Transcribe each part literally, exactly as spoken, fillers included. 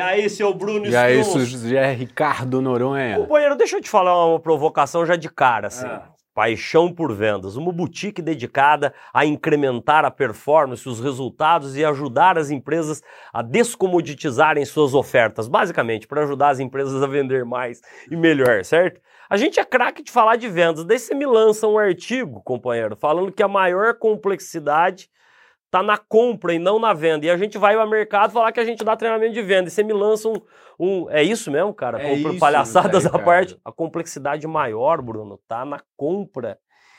E aí, seu Bruno E Struz? E aí, seu José Ricardo Noronha? Ô, Boeiro, deixa eu te falar uma provocação já de cara, assim. É. Paixão por vendas, uma boutique dedicada a incrementar a performance, os resultados e ajudar as empresas a descomoditizarem suas ofertas, basicamente, para ajudar as empresas a vender mais e melhor, certo? A gente é craque de falar de vendas, daí você me lança um artigo, companheiro, falando que a maior complexidade está na compra e não na venda. E a gente vai ao mercado falar que a gente dá treinamento de venda. E você me lança um... um... É isso mesmo, cara? É compra, isso, palhaçadas à parte. A complexidade maior, Bruno, está na compra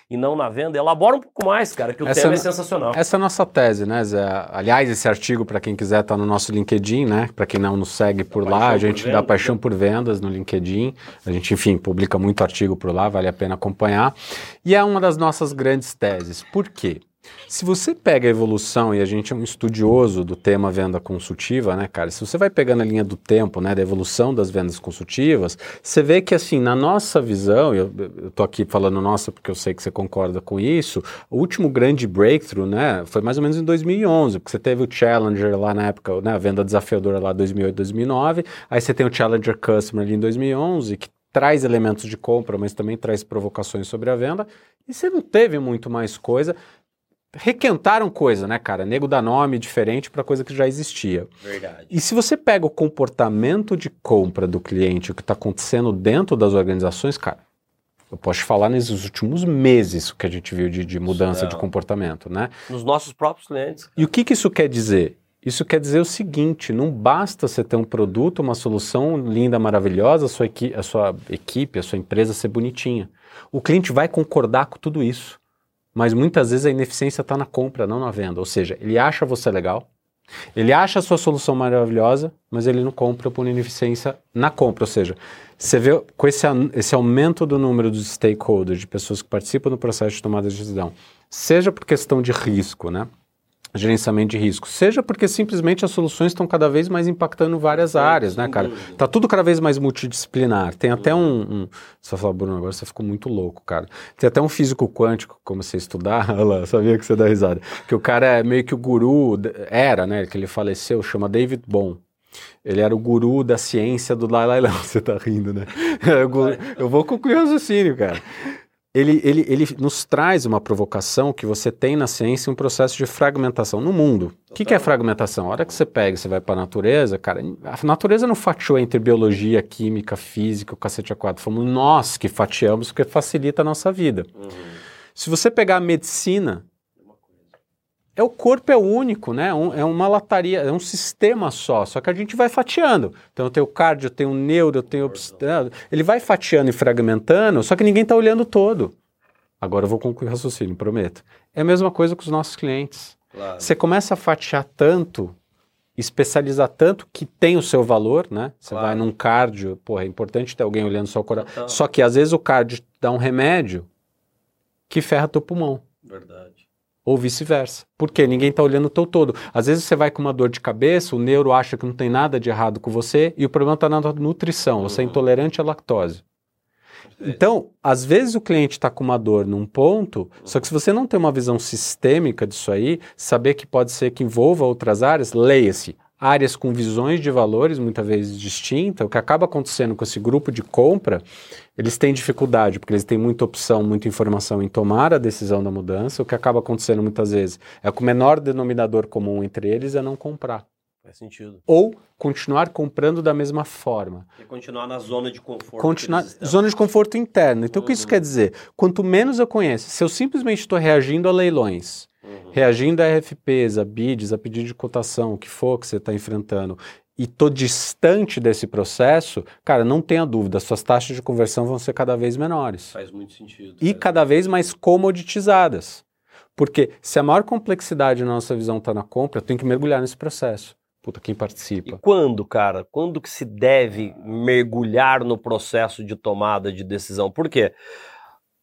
e não na venda. Elabora um pouco mais, cara, que o essa tema é sensacional. Essa é a nossa tese, né, Zé? Aliás, esse artigo, para quem quiser, está no nosso LinkedIn, né? Para quem não nos segue por lá, a gente dá paixão por vendas no LinkedIn. A gente, enfim, publica muito artigo por lá, vale a pena acompanhar. E é uma das nossas grandes teses. Por quê? Se você pega a evolução, e a gente é um estudioso do tema venda consultiva, né, cara? Se você vai pegando a linha do tempo, né, da evolução das vendas consultivas, você vê que, assim, na nossa visão, e eu, eu tô aqui falando nossa porque eu sei que você concorda com isso, o último grande breakthrough, né, foi mais ou menos em dois mil e onze, porque você teve o Challenger lá na época, né, a venda desafiadora lá em dois mil e oito, dois mil e nove, aí você tem o Challenger Customer ali em dois mil e onze, que traz elementos de compra, mas também traz provocações sobre a venda, e você não teve muito mais coisa. Requentaram coisa, né, cara? Nego dá nome diferente para coisa que já existia. Verdade. E se você pega o comportamento de compra do cliente, o que está acontecendo dentro das organizações, cara, eu posso te falar nesses últimos meses o que a gente viu de, de mudança de comportamento, né? Nos nossos próprios clientes. E o que, que isso quer dizer? Isso quer dizer o seguinte, não basta você ter um produto, uma solução linda, maravilhosa, a sua, equi- a sua equipe, a sua empresa ser bonitinha. O cliente vai concordar com tudo isso. Mas muitas vezes a ineficiência está na compra, não na venda. Ou seja, ele acha você legal, ele acha a sua solução maravilhosa, mas ele não compra por ineficiência na compra. Ou seja, você vê com esse, esse aumento do número dos stakeholders, de pessoas que participam do processo de tomada de decisão, seja por questão de risco, né? Gerenciamento de risco, seja porque simplesmente as soluções estão cada vez mais impactando várias áreas, né, cara? Tá tudo cada vez mais multidisciplinar. Tem até um... um... Só falar, Bruno, agora você ficou muito louco, cara. Tem até um físico quântico que comecei a estudar, olha lá, sabia que você dá risada, que o cara é meio que o guru, era, né, que ele faleceu, chama David Bohm. Ele era o guru da ciência do Dalai Lama. Você tá rindo, né? Eu vou concluir o raciocínio, cara. Ele, ele, ele nos traz uma provocação que você tem na ciência, um processo de fragmentação no mundo. O que, que é fragmentação? A hora que você pega e você vai para a natureza, cara, a natureza não fatiou entre biologia, química, física, o cacete a quatro. Fomos nós que fatiamos porque facilita a nossa vida. Uhum. Se você pegar a medicina, é o corpo é único, né? Um, é uma lataria, é um sistema só, só que a gente vai fatiando. Então eu tenho cardio, eu tenho neuro, eu tenho obstetrícia, ele vai fatiando e fragmentando, só que ninguém está olhando todo. Agora eu vou concluir o raciocínio, prometo. É a mesma coisa com os nossos clientes. Claro. Você começa a fatiar tanto, especializar tanto que tem o seu valor, né? Você claro. Vai num cardio, porra, é importante ter alguém olhando só o coração. Então, só que às vezes o cardio dá um remédio que ferra teu pulmão. Verdade. Ou vice-versa. Por quê? Ninguém está olhando o teu todo. Às vezes você vai com uma dor de cabeça, o neuro acha que não tem nada de errado com você e o problema está na nutrição, uhum. Você é intolerante à lactose. Perfeito. Então, às vezes o cliente está com uma dor num ponto, uhum. Só que se você não tem uma visão sistêmica disso aí, saber que pode ser que envolva outras áreas, leia-se. Áreas com visões de valores, muitas vezes distintas, o que acaba acontecendo com esse grupo de compra, eles têm dificuldade, porque eles têm muita opção, muita informação em tomar a decisão da mudança, o que acaba acontecendo muitas vezes é que o menor denominador comum entre eles é não comprar. Faz sentido. Ou continuar comprando da mesma forma. E continuar na zona de conforto. Continuar zona de conforto interna. Então, uhum. O que isso quer dizer? Quanto menos eu conheço, se eu simplesmente estou reagindo a leilões, uhum. Reagindo a R F Ps, a bids, a pedido de cotação, o que for que você está enfrentando, e estou distante desse processo, cara, não tenha dúvida, suas taxas de conversão vão ser cada vez menores. Faz muito sentido. E cada vez mais comoditizadas. Porque se a maior complexidade na nossa visão está na compra, eu tenho que mergulhar nesse processo. Puta, quem participa. E quando, cara? Quando que se deve mergulhar no processo de tomada de decisão? Por quê?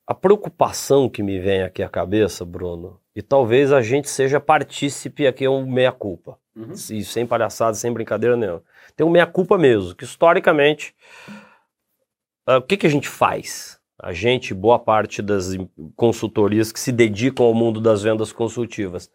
A preocupação que me vem aqui à cabeça, Bruno, e talvez a gente seja partícipe aqui, é um meia-culpa. Uhum. E sem palhaçada, sem brincadeira nenhuma. Tem um meia-culpa mesmo, que historicamente, uh, o que, que a gente faz? A gente, boa parte das consultorias que se dedicam ao mundo das vendas consultivas,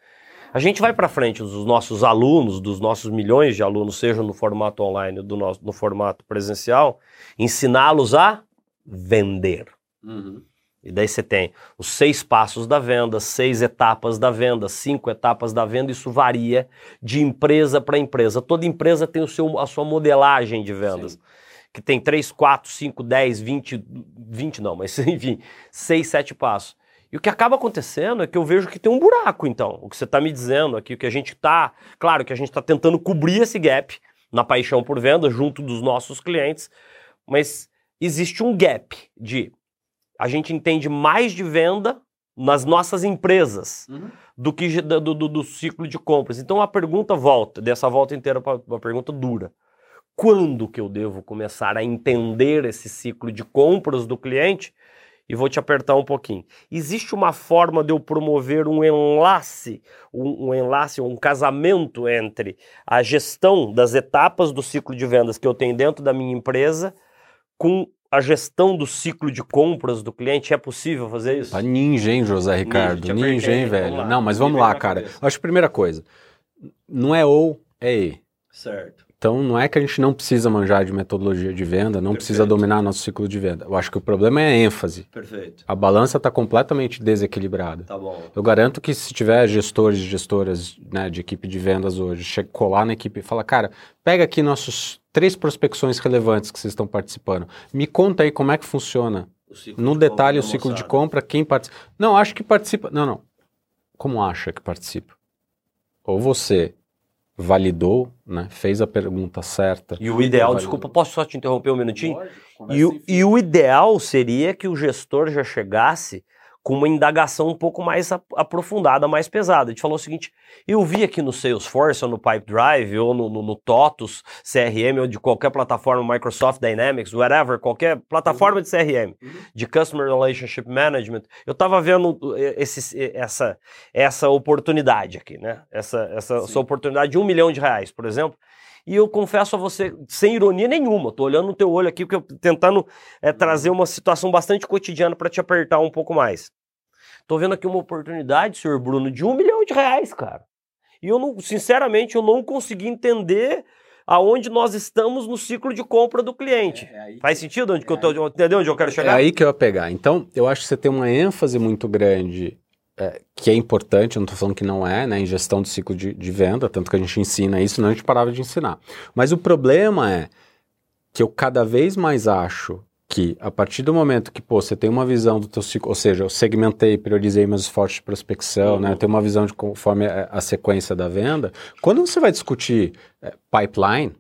A gente vai para frente, os nossos alunos, dos nossos milhões de alunos, sejam no formato online ou no, no formato presencial, ensiná-los a vender. Uhum. E daí você tem os seis passos da venda, seis etapas da venda, cinco etapas da venda, isso varia de empresa para empresa. Toda empresa tem o seu, a sua modelagem de vendas, Sim. que tem três, quatro, cinco, dez, vinte, vinte não, mas enfim, seis, sete passos. E o que acaba acontecendo é que eu vejo que tem um buraco, então. O que você está me dizendo aqui, o que a gente está... Claro que a gente está tentando cobrir esse gap na paixão por venda junto dos nossos clientes, mas existe um gap de... A gente entende mais de venda nas nossas empresas uhum. do que do, do, do ciclo de compras. Então, a pergunta volta, dessa volta inteira para uma pergunta dura. Quando que eu devo começar a entender esse ciclo de compras do cliente? E vou te apertar um pouquinho. Existe uma forma de eu promover um enlace, um, um enlace, um casamento entre a gestão das etapas do ciclo de vendas que eu tenho dentro da minha empresa com a gestão do ciclo de compras do cliente? É possível fazer isso? Tá ninja, hein, José Ricardo? Ninja, ninja hein, velho? Não, mas vamos lá, cara. Eu acho que a primeira coisa, não é ou, é e. Certo. Então, não é que a gente não precisa manjar de metodologia de venda, não Perfeito. Precisa dominar nosso ciclo de venda. Eu acho que o problema é a ênfase. Perfeito. A balança está completamente desequilibrada. Tá bom. Eu garanto que se tiver gestores e gestoras, né, de equipe de vendas hoje, che- colar na equipe e falar, cara, pega aqui nossos três prospecções relevantes que vocês estão participando. Me conta aí como é que funciona. No detalhe, o ciclo de compra, quem participa. Não, acho que participa. Não, não. Como acha que participa? Ou você validou, né, fez a pergunta certa. E o ideal, validou. Desculpa, posso só te interromper um minutinho? Lógico, e, e o ideal seria que o gestor já chegasse com uma indagação um pouco mais aprofundada, mais pesada. A gente falou o seguinte, eu vi aqui no Salesforce, ou no Pipedrive, ou no, no, no TOTVS, C R M, ou de qualquer plataforma, Microsoft Dynamics, whatever, qualquer plataforma de C R M, uhum. de Customer Relationship Management, eu estava vendo esse, essa, essa oportunidade aqui, né? Essa, essa, essa oportunidade de um milhão de reais, por exemplo. E eu confesso a você, sem ironia nenhuma, estou olhando no teu olho aqui, porque eu estou tentando é, trazer uma situação bastante cotidiana para te apertar um pouco mais. Estou vendo aqui uma oportunidade, senhor Bruno, de um milhão de reais, cara. E eu não, sinceramente, eu não consegui entender aonde nós estamos no ciclo de compra do cliente. É, é Faz sentido? Onde é que eu tô, entendeu onde eu quero chegar? É aí que eu ia pegar. Então, eu acho que você tem uma ênfase muito grande... É, que é importante, eu não estou falando que não é, né, em gestão do ciclo de, de venda, tanto que a gente ensina isso, não a gente parava de ensinar. Mas o problema é que eu cada vez mais acho que a partir do momento que, pô, você tem uma visão do teu ciclo, ou seja, eu segmentei, priorizei meus esforços de prospecção, uhum. né, eu tenho uma visão de conforme a, a sequência da venda, quando você vai discutir é, pipeline,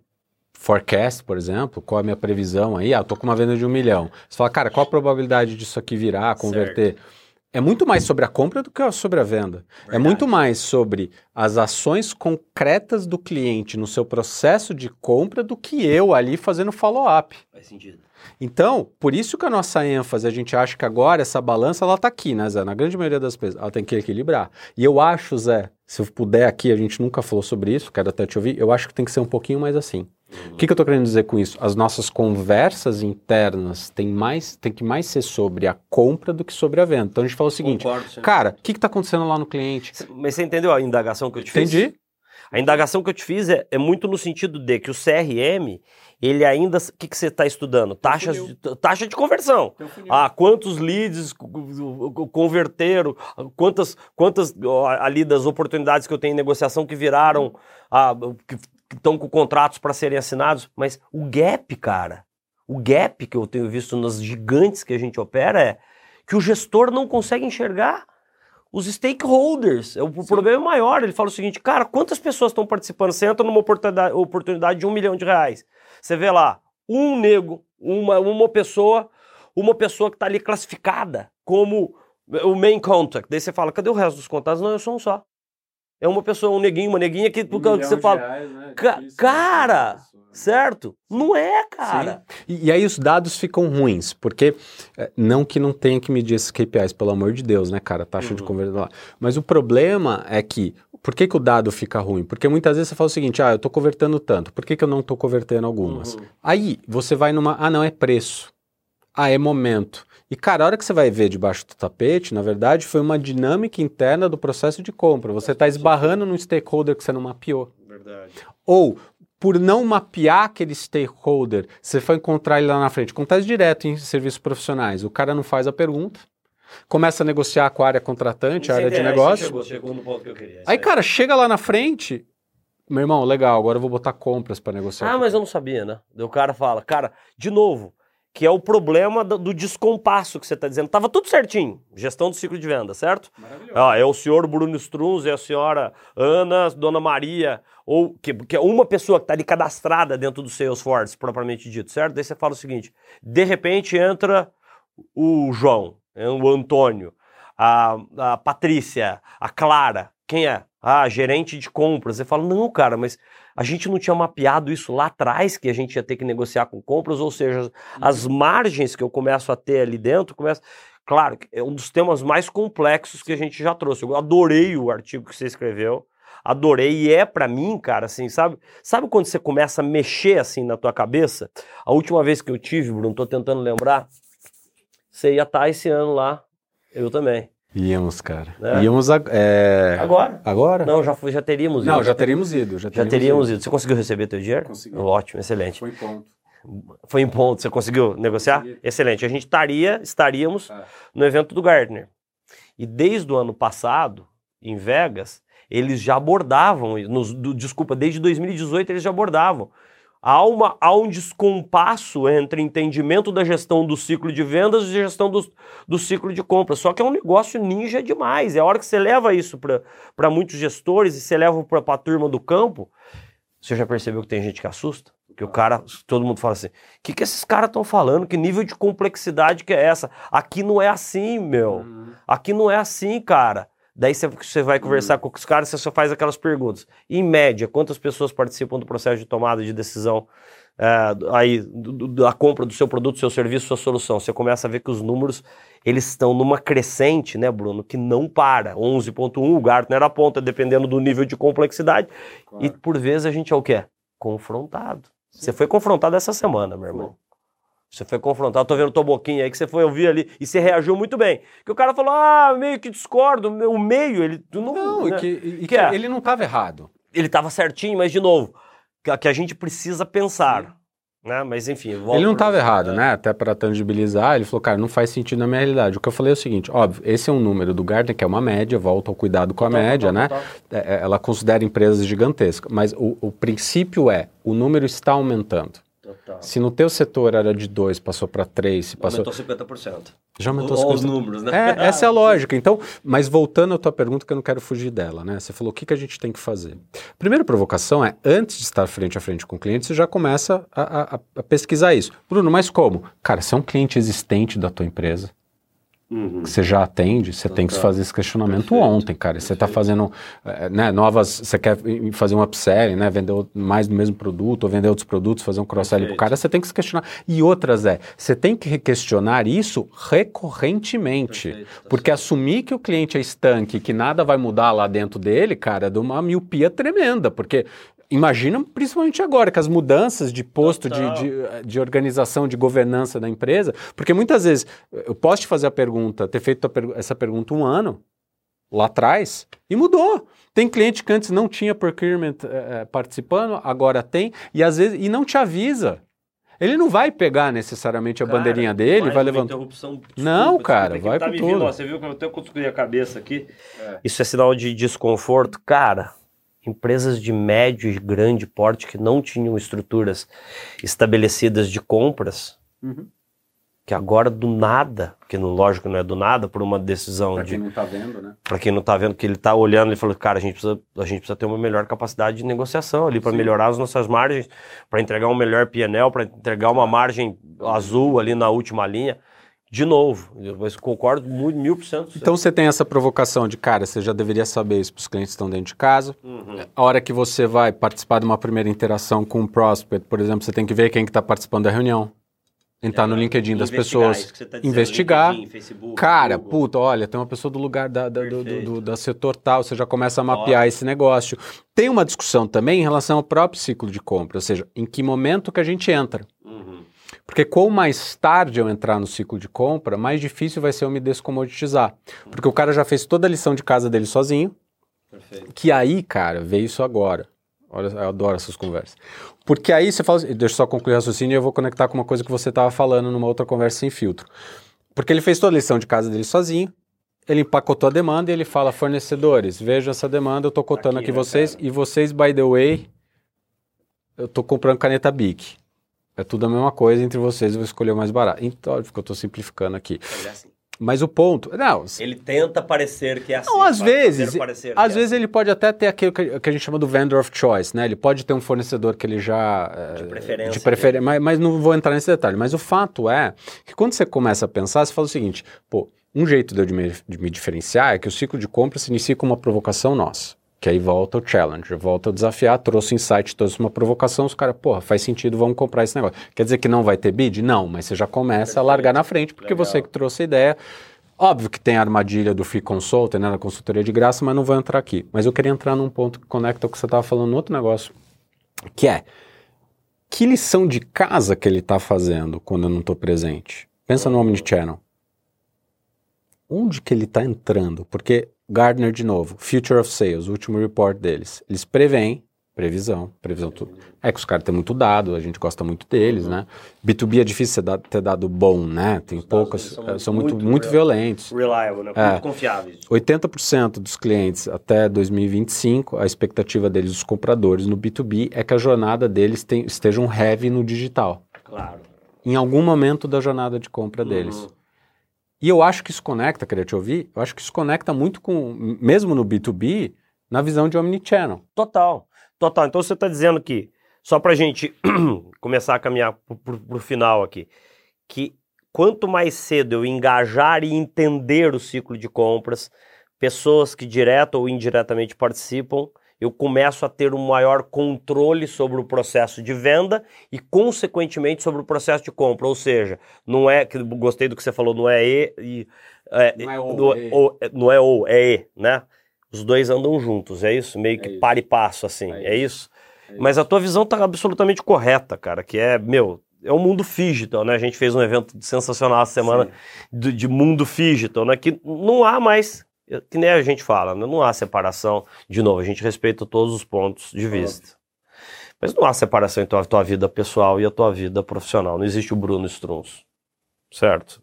forecast, por exemplo, qual é a minha previsão aí, ah, eu tô com uma venda de um milhão, você fala, cara, qual a probabilidade disso aqui virar, converter... Certo. É muito mais sobre a compra do que sobre a venda. Verdade. É muito mais sobre as ações concretas do cliente no seu processo de compra do que eu ali fazendo follow-up. Faz sentido. Então, por isso que a nossa ênfase, a gente acha que agora essa balança, ela está aqui, né, Zé? Na grande maioria das vezes, ela tem que equilibrar. E eu acho, Zé, se eu puder aqui, a gente nunca falou sobre isso, quero até te ouvir, eu acho que tem que ser um pouquinho mais assim. Uhum. O que, que eu estou querendo dizer com isso? As nossas conversas internas têm mais, tem que mais ser sobre a compra do que sobre a venda. Então a gente fala o seguinte, Concordo, cara, o que está acontecendo lá no cliente? Mas você entendeu a indagação que eu te fiz? Entendi. A indagação que eu te fiz é, é muito no sentido de que o C R M, ele ainda... O que, que você está estudando? Taxas de, taxa de conversão. Ah, quantos leads converteram, quantas, quantas ali das oportunidades que eu tenho em negociação que viraram... Uhum. Ah, que, estão com contratos para serem assinados, mas o gap, cara, o gap que eu tenho visto nas gigantes que a gente opera é que o gestor não consegue enxergar os stakeholders. O Sim. problema é maior. Ele fala o seguinte, cara, quantas pessoas estão participando? Você entra numa oportunidade, oportunidade de um milhão de reais. Você vê lá, um nego, uma, uma pessoa, uma pessoa que está ali classificada como o main contact. Daí você fala, cadê o resto dos contatos? Não, eu sou um só. É uma pessoa, um neguinho, uma neguinha que, por causa que você fala, reais, né? Ca- isso, cara, isso, né? Certo? Não é, cara. E, e aí os dados ficam ruins, porque não que não tenha que medir esses K P Is, pelo amor de Deus, né, cara? Taxa uhum. de conversão lá. Mas o problema é que, por que, que o dado fica ruim? Porque muitas vezes você fala o seguinte, ah, eu tô convertendo tanto, por que, que eu não tô convertendo algumas? Uhum. Aí você vai numa, ah, não, é preço. Ah, é momento. E, cara, a hora que você vai ver debaixo do tapete, na verdade, foi uma dinâmica interna do processo de compra. Você está esbarrando num stakeholder que você não mapeou. Verdade. Ou, por não mapear aquele stakeholder, você foi encontrar ele lá na frente. Acontece direto em serviços profissionais. O cara não faz a pergunta, começa a negociar com a área contratante, a área de negócio. Chegou, chegou no ponto que eu queria. Aí, cara, chega lá na frente... Meu irmão, legal, agora eu vou botar compras para negociar. Ah, mas eu não sabia, né? Daí o cara fala, cara, de novo, que é o problema do, do descompasso que você está dizendo. Tava tudo certinho, gestão do ciclo de venda, certo? Maravilhoso. Ah, é o senhor Bruno Struz, é a senhora Ana, Dona Maria, ou que, que é uma pessoa que está ali cadastrada dentro do Salesforce, propriamente dito, certo? Daí você fala o seguinte, de repente entra o João, o Antônio, a, a Patrícia, a Clara, quem é? Ah, gerente de compras. Você fala, não, cara, mas a gente não tinha mapeado isso lá atrás, que a gente ia ter que negociar com compras, ou seja, as margens que eu começo a ter ali dentro, começa... Claro, é um dos temas mais complexos que a gente já trouxe. Eu adorei o artigo que você escreveu, adorei, e é pra mim, cara, assim, sabe? Sabe quando você começa a mexer, assim, na tua cabeça? A última vez que eu tive, Bruno, tô tentando lembrar, você ia estar esse ano lá, eu também. Íamos, cara. É. Íamos a, é... agora. Agora? Não, já, foi, já teríamos ido. Não, já teríamos ido. Já teríamos, já teríamos ido. ido. Você conseguiu receber teu dinheiro? Consegui. Ótimo, excelente. Foi em ponto. Foi em ponto. Você conseguiu negociar? Consegui. Excelente. A gente taria, estaríamos ah. no evento do Gartner. E desde o ano passado, em Vegas, eles já abordavam, nos, do, desculpa, desde dois mil e dezoito eles já abordavam. Há, uma, há um descompasso entre entendimento da gestão do ciclo de vendas e gestão do, do ciclo de compras. Só que é um negócio ninja demais. É a hora que você leva isso para muitos gestores e você leva para a turma do campo. Você já percebeu que tem gente que assusta? Que o cara, todo mundo fala assim, o que, que esses caras estão falando? Que nível de complexidade que é essa? Aqui não é assim, meu. Aqui não é assim, cara. Daí você vai conversar com os caras e você só faz aquelas perguntas. Em média, quantas pessoas participam do processo de tomada de decisão é, aí, do, da compra do seu produto, seu serviço, sua solução? Você começa a ver que os números, eles estão numa crescente, né, Bruno, que não para. onze ponto um, o Gartner aponta, dependendo do nível de complexidade. Claro. E por vezes a gente é o quê? Confrontado. Sim. Você foi confrontado essa semana, meu irmão. Você foi confrontado, tô vendo tua boquinha aí que você foi ouvir ali e você reagiu muito bem. Que o cara falou, ah, meio que discordo, o meio, ele... Não, não né? e que, e que, que é? Ele não estava errado. Ele estava certinho, mas de novo, que, que a gente precisa pensar, né? Mas enfim... Ele não estava errado, né? Até para tangibilizar, ele falou, cara, não faz sentido na minha realidade. O que eu falei é o seguinte, óbvio, esse é um número do Gartner, que é uma média, volta ao cuidado com a tá, média, tá, né? Tá. É, ela considera empresas gigantescas, mas o, o princípio é, o número está aumentando. Total. Se no teu setor era de dois, passou para três, se passou... Aumentou cinquenta por cento. Já aumentou cinquenta por cento. Os números, né? É, essa é a lógica. Então, mas voltando à tua pergunta, que eu não quero fugir dela, né? Você falou o que, que a gente tem que fazer. Primeira provocação é, antes de estar frente a frente com o cliente, você já começa a, a, a pesquisar isso. Bruno, mas como? Cara, você é um cliente existente da tua empresa. Uhum. Que você já atende, você então, tem que tá. fazer esse questionamento. Perfeito. Ontem, cara. Perfeito. Você está fazendo né, novas... Você quer fazer um upselling, né, vender mais do mesmo produto, ou vender outros produtos, fazer um cross-selling para o cara, você tem que se questionar. E outras é, você tem que questionar isso recorrentemente. Perfeito. Porque assumir que o cliente é estanque, que nada vai mudar lá dentro dele, cara, é de uma miopia tremenda, porque... Imagina, principalmente agora, que as mudanças de posto, de, de, de organização, de governança da empresa, porque muitas vezes, eu posso te fazer a pergunta, ter feito essa pergunta um ano, lá atrás, e mudou. Tem cliente que antes não tinha procurement é, participando, agora tem, e às vezes, e não te avisa. Ele não vai pegar necessariamente a cara, bandeirinha dele, vai levantar... Interrupção, desculpa, não, cara, vai tá por tudo. Vindo, ó, você viu que eu até construí a cabeça aqui. É. Isso é sinal de desconforto, cara... Empresas de médio e grande porte que não tinham estruturas estabelecidas de compras, uhum. que agora do nada, que no, lógico não é do nada, por uma decisão pra de... Para quem não tá vendo, né? Para quem não tá vendo, que ele tá olhando e falou, cara, a gente, precisa, a gente precisa ter uma melhor capacidade de negociação ali, para melhorar as nossas margens, para entregar um melhor P and L, para entregar uma margem azul ali na última linha. De novo, mas concordo muito, mil por cento. Então você tem essa provocação de, cara, você já deveria saber isso para os clientes que estão dentro de casa. Uhum. A hora que você vai participar de uma primeira interação com um prospect, por exemplo, você tem que ver quem está participando da reunião. Entrar é, no LinkedIn das pessoas, tá investigar, LinkedIn, Facebook, cara, Google. Puta, olha, tem uma pessoa do lugar, da, da, do, do, do, da setor tal, você já começa a mapear Ótimo. Esse negócio. Tem uma discussão também em relação ao próprio ciclo de compra, ou seja, em que momento que a gente entra. Uhum. Porque quanto mais tarde eu entrar no ciclo de compra, mais difícil vai ser eu me descomoditizar. Porque o cara já fez toda a lição de casa dele sozinho. Perfeito. Que aí, cara, vê isso agora. Olha, eu adoro essas conversas. Porque aí você fala... Deixa eu só concluir o raciocínio e eu vou conectar com uma coisa que você estava falando numa outra conversa sem filtro. Porque ele fez toda a lição de casa dele sozinho, ele empacotou a demanda e ele fala, fornecedores, vejam essa demanda, eu estou cotando aqui, aqui né, vocês, cara? E vocês, by the way, eu estou comprando caneta Bic. É tudo a mesma coisa, entre vocês eu vou escolher o mais barato. Então, óbvio que eu estou simplificando aqui. É assim. Mas o ponto... Não, ele tenta parecer que é assim. Não, às vezes, às é vezes assim. Ele pode até ter aquilo que a gente chama do vendor of choice, né? Ele pode ter um fornecedor que ele já... De preferência. De preferência mas, mas não vou entrar nesse detalhe. Mas o fato é que quando você começa a pensar, você fala o seguinte, pô, um jeito de eu me, de me diferenciar é que o ciclo de compra se inicia com uma provocação nossa. Que aí volta o challenge, volta o desafiar, trouxe insight, trouxe uma provocação, os caras, porra, faz sentido, vamos comprar esse negócio. Quer dizer que não vai ter bid? Não, mas você já começa Perfeito. A largar na frente, porque Legal. Você que trouxe a ideia. Óbvio que tem a armadilha do free consulta, né, na consultoria de graça, mas não vou entrar aqui. Mas eu queria entrar num ponto que conecta o que você estava falando no outro negócio, que é, que lição de casa que ele está fazendo quando eu não estou presente? Pensa no omnichannel. Onde que ele está entrando? Porque... Gartner, de novo, Future of Sales, o último report deles. Eles preveem, previsão, previsão tudo. É que os caras têm muito dado, a gente gosta muito deles, né? B dois B é difícil ter dado bom, né? Tem poucas, são, é, são muito, muito, muito violentos. Reliable, né? É, muito confiáveis. oitenta por cento dos clientes até dois mil e vinte e cinco, a expectativa deles, os compradores no B dois B, é que a jornada deles tem, esteja um heavy no digital. Claro. Em algum momento da jornada de compra uhum. deles. E eu acho que isso conecta, queria te ouvir, eu acho que isso conecta muito com, mesmo no B dois B, na visão de omnichannel. Total, total. Então você está dizendo que, só para a gente começar a caminhar para o final aqui, que quanto mais cedo eu engajar e entender o ciclo de compras, pessoas que direto ou indiretamente participam, eu começo a ter um maior controle sobre o processo de venda e, consequentemente, sobre o processo de compra. Ou seja, não é... que gostei do que você falou, não é E... e é, não é ou, não, é. Ou, não é ou, é E, né? Os dois andam juntos, é isso? Meio é que isso. Par e passo, assim, é, é, isso. Isso? é isso? Mas a tua visão tá absolutamente correta, cara, que é, meu... É o mundo digital, né? A gente fez um evento sensacional essa semana de, de mundo digital, né? Que não há mais... Que nem a gente fala, não há separação. De novo, a gente respeita todos os pontos de vista. Óbvio. Mas não há separação entre a tua vida pessoal e a tua vida profissional. Não existe o Bruno Struz, certo?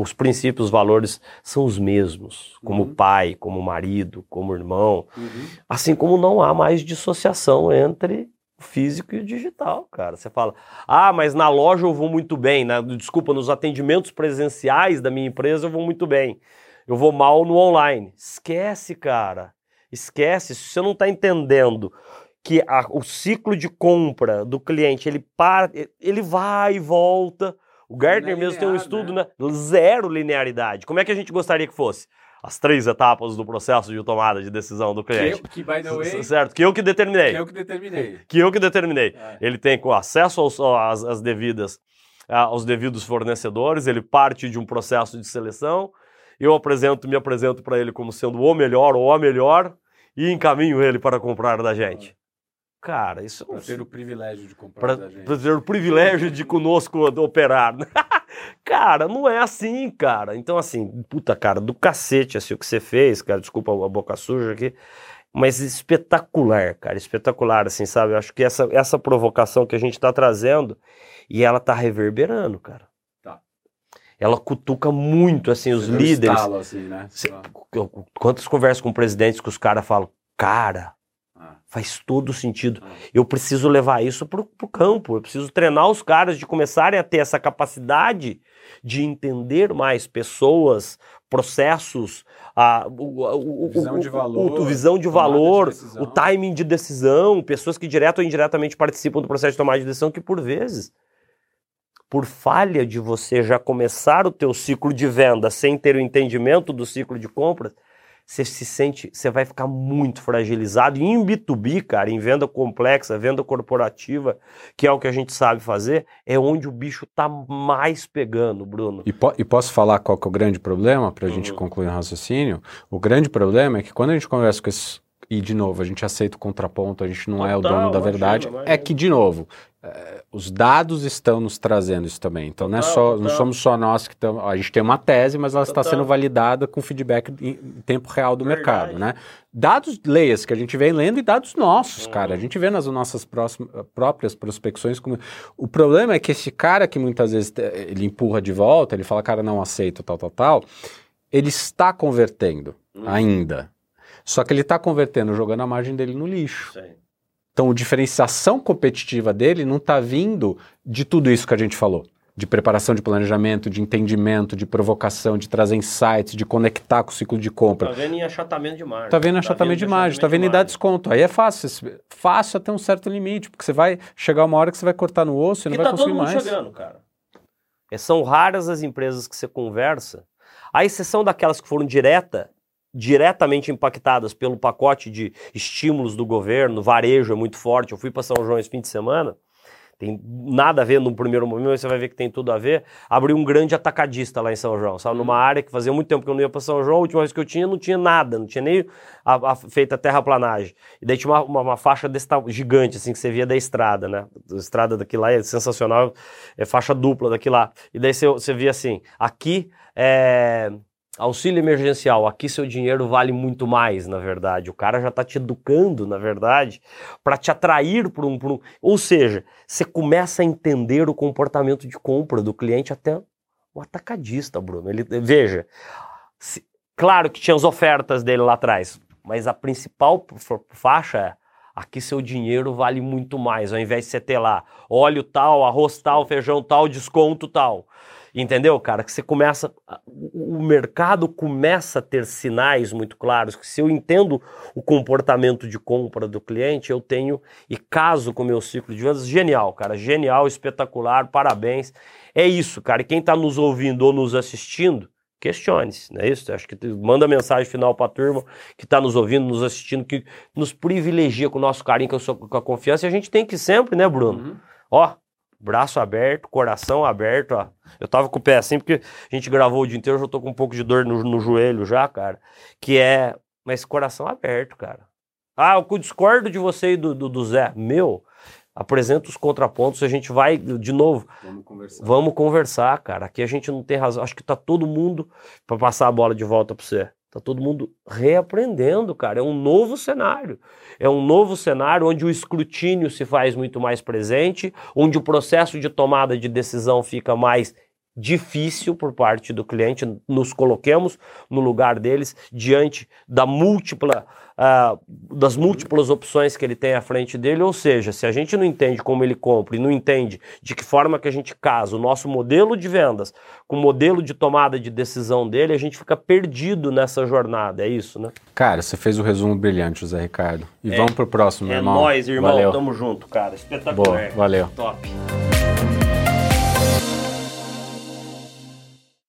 Os princípios, os valores são os mesmos. Como uhum. pai, como marido, como irmão. Uhum. Assim como não há mais dissociação entre o físico e o digital, cara. Você fala, ah, mas na loja eu vou muito bem. Na, desculpa, nos atendimentos presenciais da minha empresa eu vou muito bem. Eu vou mal no online. Esquece, cara. Esquece. Se você não está entendendo que a, o ciclo de compra do cliente, ele para, ele vai e volta. O Gartner mesmo tem um estudo, né? né? Zero linearidade. Como é que a gente gostaria que fosse? As três etapas do processo de tomada de decisão do cliente. Que, que by the way... Certo, que eu que determinei. Que eu que determinei. Que eu que determinei. É. Ele tem com acesso aos, às, às devidas, aos devidos fornecedores, ele parte de um processo de seleção. Eu apresento, me apresento para ele como sendo o melhor ou a melhor e encaminho ele para comprar da gente. Cara, isso... Para ter o privilégio de comprar pra, da gente. Para ter o privilégio de conosco operar. Cara, não é assim, cara. Então, assim, puta, cara, do cacete assim, o que você fez, cara, desculpa a boca suja aqui, mas espetacular, cara, espetacular, assim, sabe? Eu acho que essa, essa provocação que a gente está trazendo e ela está reverberando, cara. Ela cutuca muito, assim, os líderes. Estalo, assim, né? Quantas conversas com presidentes que os caras falam, cara, ah. faz todo sentido. Ah. Eu preciso levar isso pro, pro campo. Eu preciso treinar os caras de começarem a ter essa capacidade de entender mais pessoas, processos, a, o, o, o, visão, o, de valor, o, o visão de valor, de o timing de decisão, pessoas que direto ou indiretamente participam do processo de tomada de decisão, que por vezes... por falha de você já começar o teu ciclo de venda sem ter o entendimento do ciclo de compras, você se sente, você vai ficar muito fragilizado. E em B dois B, cara, em venda complexa, venda corporativa, que é o que a gente sabe fazer, é onde o bicho tá mais pegando, Bruno. E, po- e posso falar qual que é o grande problema, pra uhum. gente concluir o raciocínio? O grande problema é que quando a gente conversa com esses E, de novo, a gente aceita o contraponto, a gente não Total, é o dono da verdade. Imagina, imagina. É que, de novo, é, os dados estão nos trazendo isso também. Então, não, é só, não somos só nós que estamos... A gente tem uma tese, mas ela Total. está sendo validada com feedback em tempo real do verdade. mercado, né? Dados, leias que a gente vem lendo e dados nossos, uhum. cara. A gente vê nas nossas próximas, próprias prospecções. Como... O problema é que esse cara que muitas vezes ele empurra de volta, ele fala, cara, não aceito, tal, tal, tal. Ele está convertendo uhum. ainda. Só que ele está convertendo, jogando a margem dele no lixo. Sim. Então, a diferenciação competitiva dele não está vindo de tudo isso que a gente falou. De preparação, de planejamento, de entendimento, de provocação, de trazer insights, de conectar com o ciclo de compra. Está vendo em achatamento de margem. Está vendo em achatamento de margem, está vendo em dar desconto. Aí é fácil, fácil até um certo limite, porque você vai chegar uma hora que você vai cortar no osso e não vai conseguir mais. Porque está todo mundo chegando, cara. É, são raras as empresas que você conversa, à exceção daquelas que foram direta, diretamente impactadas pelo pacote de estímulos do governo, varejo é muito forte, eu fui para São João esse fim de semana, tem nada a ver no primeiro momento, mas você vai ver que tem tudo a ver, abriu um grande atacadista lá em São João, sabe, numa área que fazia muito tempo que eu não ia para São João, a última vez que eu tinha não tinha nada, não tinha nem a, a, feita a terraplanagem, e daí tinha uma, uma, uma faixa desse, gigante, assim, que você via da estrada, né, a estrada daqui lá é sensacional, é faixa dupla daqui lá, e daí você, você via assim, aqui é... auxílio emergencial, aqui seu dinheiro vale muito mais, na verdade. O cara já está te educando, na verdade, para te atrair para um, um... Ou seja, você começa a entender o comportamento de compra do cliente até o atacadista, Bruno. Ele, veja, se, claro que tinha as ofertas dele lá atrás, mas a principal faixa é aqui seu dinheiro vale muito mais, ao invés de você ter lá óleo tal, arroz tal, feijão tal, desconto tal. Entendeu, cara? Que você começa... O mercado começa a ter sinais muito claros, que se eu entendo o comportamento de compra do cliente, eu tenho, e caso com o meu ciclo de vendas, genial, cara. Genial, espetacular, parabéns. É isso, cara. E quem está nos ouvindo ou nos assistindo, questione-se, não é isso? Acho que manda mensagem final para a turma que está nos ouvindo, nos assistindo, que nos privilegia com o nosso carinho, com a confiança. E a gente tem que sempre, né, Bruno? Uhum. Ó... Braço aberto, coração aberto, ó. Eu tava com o pé assim, porque a gente gravou o dia inteiro, eu já tô com um pouco de dor no, no joelho já, cara. Que é... Mas coração aberto, cara. Ah, eu discordo de você e do, do, do Zé. Meu, apresenta os contrapontos, a gente vai, de novo... Vamos conversar. Vamos conversar, cara. Aqui a gente não tem razão. Acho que tá todo mundo... Pra passar a bola de volta pra você. Tá todo mundo reaprendendo, cara. É um novo cenário. É um novo cenário onde o escrutínio se faz muito mais presente, onde o processo de tomada de decisão fica mais difícil por parte do cliente. Nos coloquemos no lugar deles diante da múltipla, uh, das múltiplas opções que ele tem à frente dele. Ou seja, se a gente não entende como ele compra e não entende de que forma que a gente casa o nosso modelo de vendas com o modelo de tomada de decisão dele, a gente fica perdido nessa jornada. É isso, né? Cara, você fez o um resumo brilhante, José Ricardo. E é, vamos pro próximo, é irmão. É nóis, irmão. Valeu. Tamo junto, cara. Espetacular. Boa, valeu. Top.